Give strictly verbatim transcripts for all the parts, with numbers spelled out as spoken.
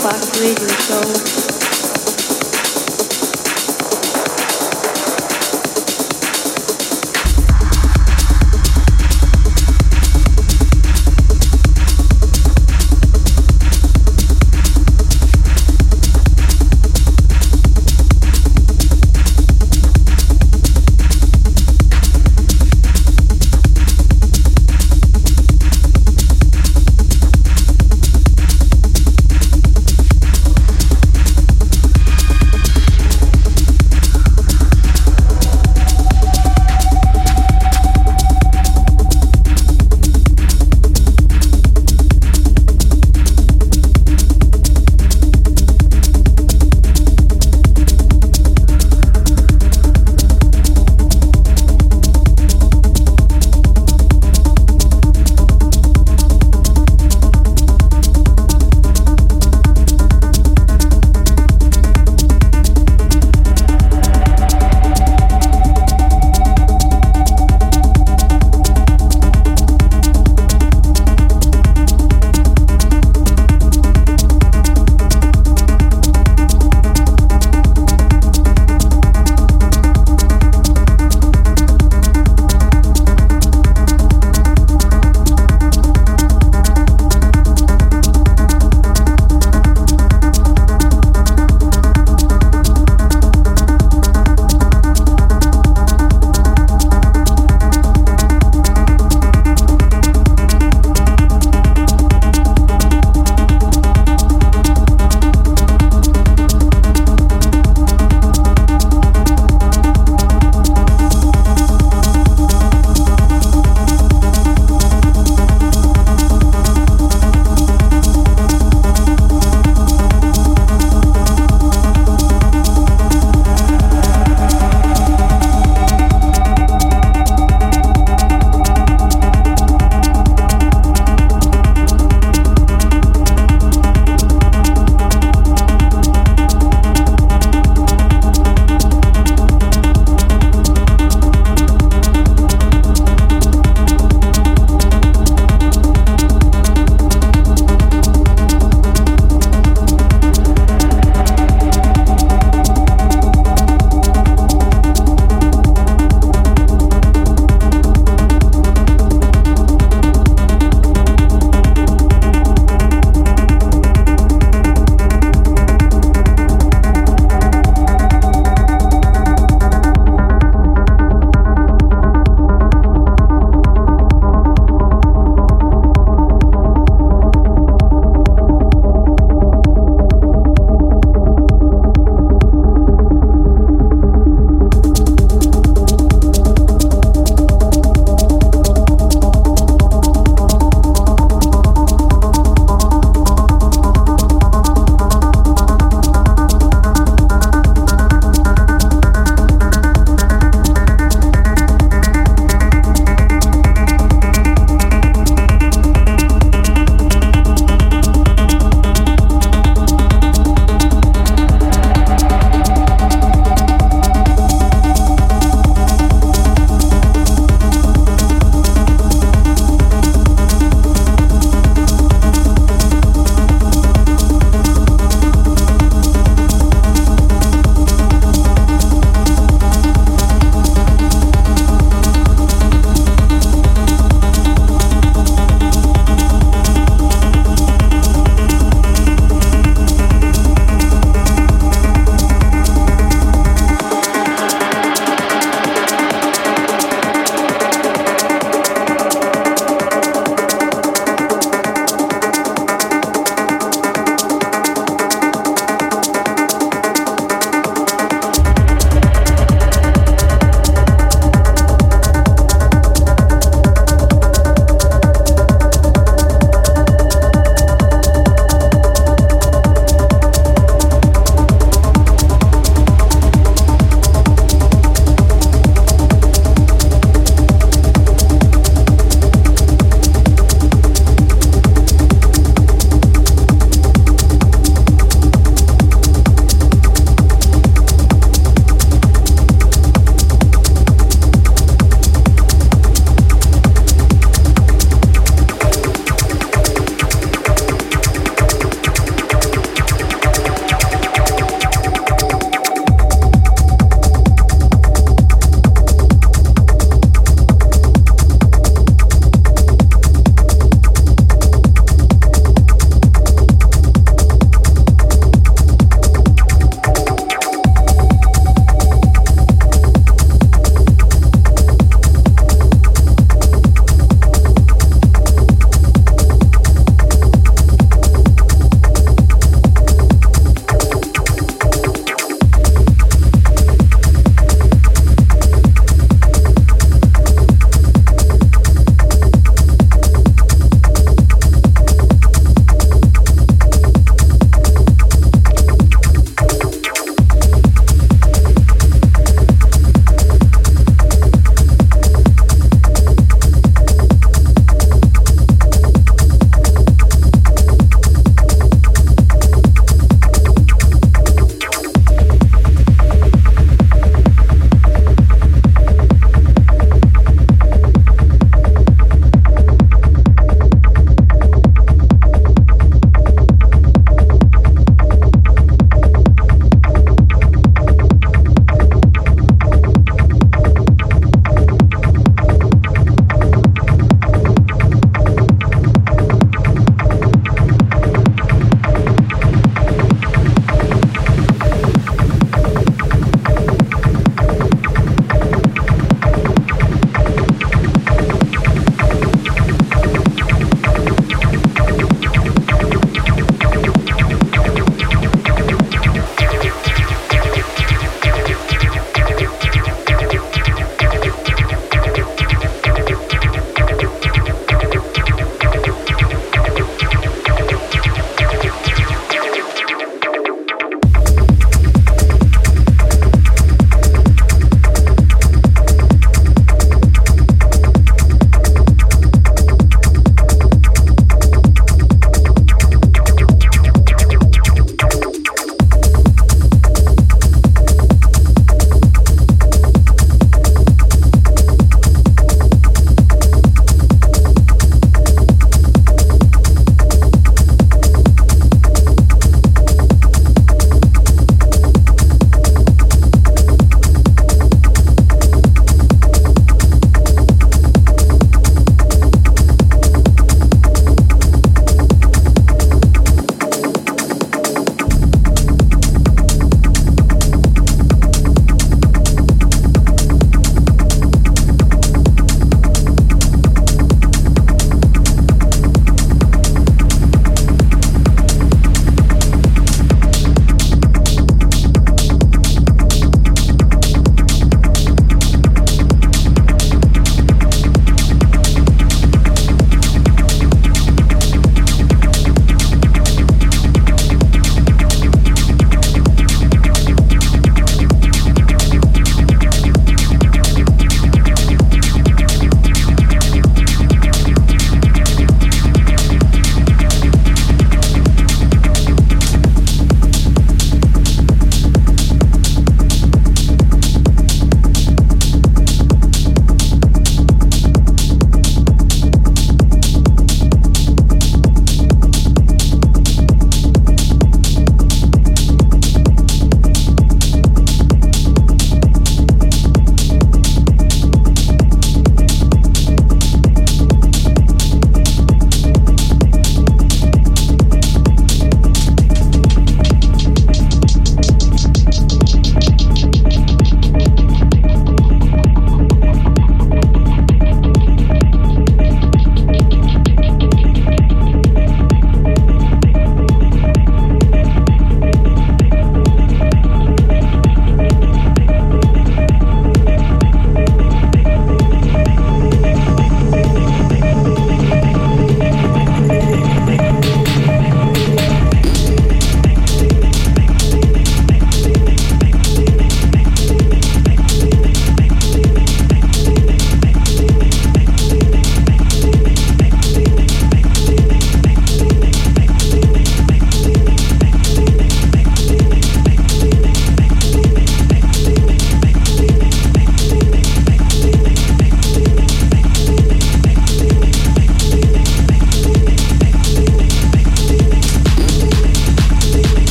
Fox Radio Show.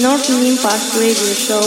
Northern Impact Radio Show.